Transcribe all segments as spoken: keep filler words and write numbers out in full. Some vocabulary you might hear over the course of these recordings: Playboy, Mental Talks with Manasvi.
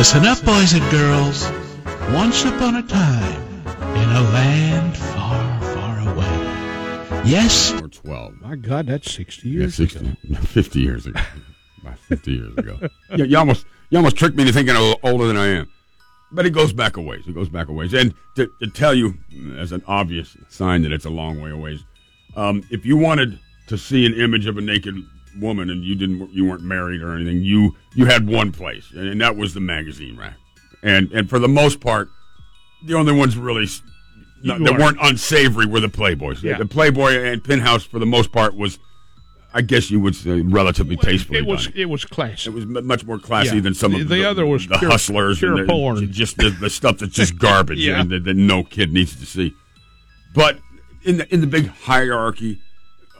Listen up, boys and girls. Once upon a time, in a land far, far away. Yes. Or twelve. My God, that's sixty years yeah, sixty, ago. No, fifty years ago. About fifty years ago. You, you, almost, you almost tricked me into thinking I'm older than I am. But it goes back a ways. It goes back a ways. And to, to tell you, as an obvious sign that it's a long way a ways, um, if you wanted to see an image of a naked woman and you didn't, you weren't married or anything, you you had one place, and, and that was the magazine rack. And and for the most part, the only ones really not, that weren't unsavory were the Playboys. Yeah. The Playboy and Penthouse, for the most part, was, I guess you would say, relatively tastefully. It was done. It was classy. It was much more classy yeah. than some the, of the, the other was the pure, hustlers, pure and the, porn. Just the, the stuff that's just garbage yeah. and that, that no kid needs to see. But in the in the big hierarchy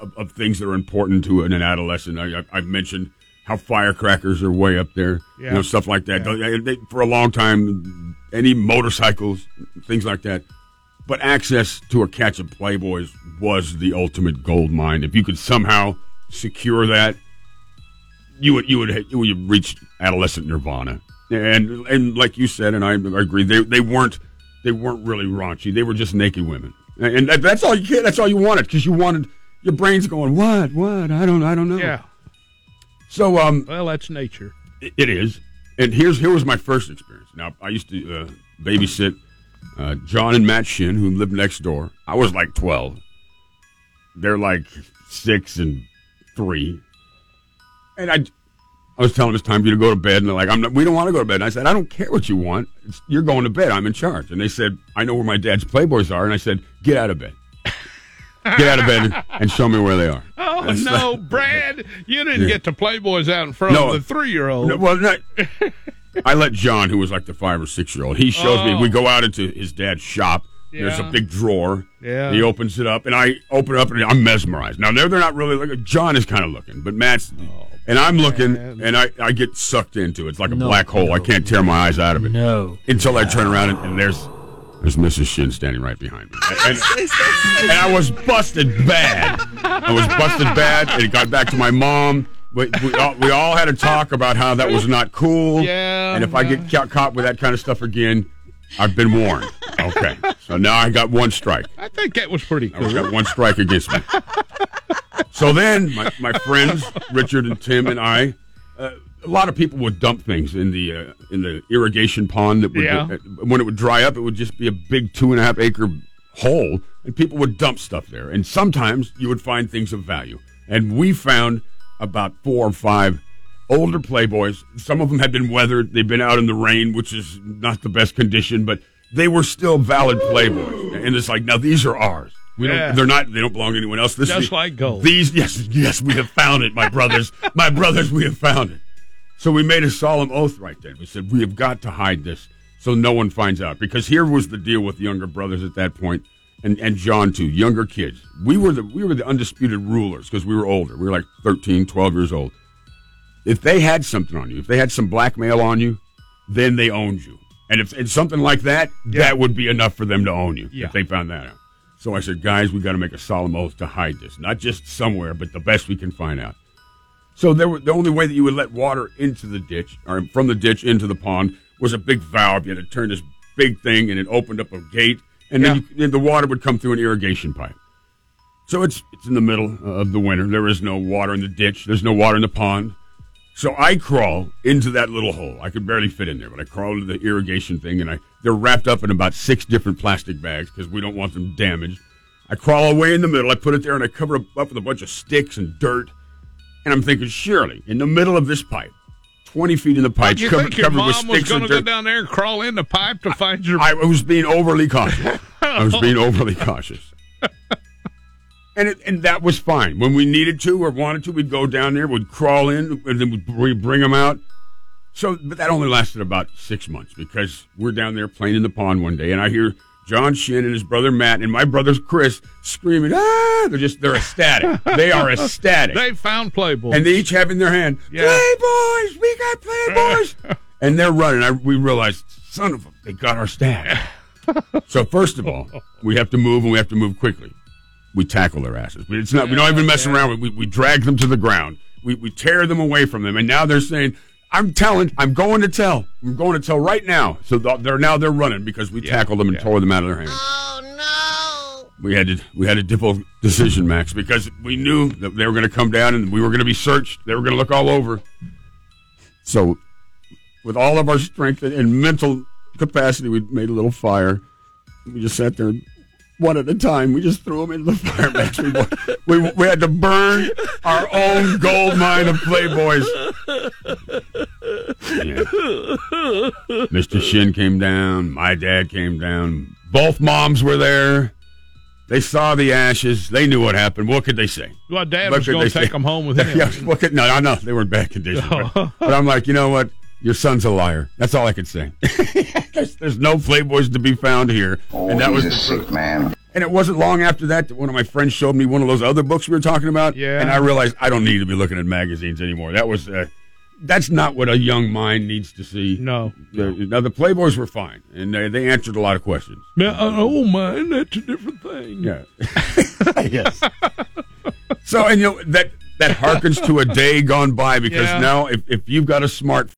Of, of things that are important to an, an adolescent. I, I, I've mentioned how firecrackers are way up there, yeah. you know, stuff like that. Yeah. They, they, for a long time, any motorcycles, things like that. But access to a catch of Playboys was the ultimate gold mine. If you could somehow secure that, you would you would you would reach adolescent nirvana. And and like you said, and I agree, they they weren't they weren't really raunchy. They were just naked women, and that's all you get. That's all you wanted, because you wanted. Your brain's going, what, what? I don't, I don't know. Yeah. So, um, well, that's nature. It, it is. And here's here was my first experience. Now, I used to uh, babysit uh, John and Matt Shin, who lived next door. I was like twelve. They're like six and three. And I, I was telling them, it's time for you to go to bed. And they're like, I'm not, we don't want to go to bed. And I said, I don't care what you want. It's, you're going to bed. I'm in charge. And they said, I know where my dad's Playboys are. And I said, get out of bed. Get out of bed and show me where they are. Oh, that's no, that. Brad, you didn't yeah. get the Playboys out in front no, of the three-year-old. No, well, not, I let John, who was like the five- or six-year-old, he shows oh. me. We go out into his dad's shop. Yeah. There's a big drawer. Yeah. He opens it up, and I open it up, and I'm mesmerized. Now, they're, they're not really looking. John is kind of looking, but Matt's, oh, and I'm man. looking, and I, I get sucked into it. It's like a no, black hole. No, I can't tear my eyes out of it. No. Until I turn around, and, and there's... There's Missus Shin standing right behind me. And, and I was busted bad. I was busted bad. And it got back to my mom. We, we, all, we all had a talk about how that was not cool. Yeah. And if I get ca- caught with that kind of stuff again, I've been warned. Okay. So now I got one strike. I think that was pretty cool. I got one strike against me. So then my, my friends, Richard and Tim and I, uh, a lot of people would dump things in the uh, in the irrigation pond. That would, yeah. uh, when it would dry up, it would just be a big two and a half acre hole, and people would dump stuff there. And sometimes you would find things of value. And we found about four or five older Playboys. Some of them had been weathered; they'd been out in the rain, which is not the best condition, but they were still valid Playboys. And it's like, now these are ours. We yeah. don't, they're not. They don't belong to anyone else. This just is, like gold. These, yes, yes, we have found it, my brothers. My brothers, we have found it. So we made a solemn oath right then. We said, we have got to hide this so no one finds out. Because here was the deal with younger brothers at that point, and, and John too, younger kids. We were the we were the undisputed rulers because we were older. We were like thirteen, twelve years old. If they had something on you, if they had some blackmail on you, then they owned you. And if it's something like that, yeah. that would be enough for them to own you yeah. if they found that out. So I said, guys, we got to make a solemn oath to hide this. Not just somewhere, but the best we can find out. So there were, the only way that you would let water into the ditch, or from the ditch into the pond, was a big valve. You had to turn this big thing, and it opened up a gate, and yeah. then, you, then the water would come through an irrigation pipe. So it's it's in the middle of the winter. There is no water in the ditch. There's no water in the pond. So I crawl into that little hole. I could barely fit in there, but I crawl into the irrigation thing, and I they're wrapped up in about six different plastic bags because we don't want them damaged. I crawl away in the middle. I put it there, and I cover it up with a bunch of sticks and dirt. And I'm thinking, surely, in the middle of this pipe, twenty feet in the pipe, you covered, think your covered mom with sticks was going to go down there and crawl in the pipe to I, find your... I was being overly cautious. I was being overly cautious. And it, and that was fine. When we needed to or wanted to, we'd go down there, we'd crawl in, and then we'd bring them out. So, but that only lasted about six months because we're down there playing in the pond one day, and I hear John Shin and his brother Matt and my brother Chris screaming, ah! They're just, they're ecstatic. They are ecstatic. They found Playboys. And they each have in their hand, yeah. Playboys! We got Playboys! And they're running. I, we realized, son of a, they got our staff. So first of all, we have to move, and we have to move quickly. We tackle their asses. But it's not. Yeah, we don't even mess yeah. around. We, we drag them to the ground. We, we tear them away from them. And now they're saying, I'm telling. I'm going to tell. I'm going to tell right now. So they're now they're running because we yeah, tackled them and yeah. tore them out of their hands. Oh no! We had to we had a difficult decision, Max, because we knew that they were going to come down and we were going to be searched. They were going to look all over. So, with all of our strength and mental capacity, we made a little fire. We just sat there. One at a time, we just threw them into the fire, Max. We, we, we had to burn our own gold mine of Playboys. Yeah. Mister Shin came down. My dad came down. Both moms were there. They saw the ashes. They knew what happened. What could they say? Well, Dad what was going to take say? them home with him. Yeah, what could, no, I know. They were in bad condition. Oh. But, but I'm like, you know what? Your son's a liar. That's all I could say. there's, there's no Playboys to be found here. Oh, and that was the sick man. And it wasn't long after that that one of my friends showed me one of those other books we were talking about. Yeah. And I realized I don't need to be looking at magazines anymore. That was uh, that's not what a young mind needs to see. No. The, now, the Playboys were fine, and they, they answered a lot of questions. Now, an old mind, that's a different thing. Yeah. yes. So, and you know, that, that harkens to a day gone by because yeah. now if, if you've got a smartphone,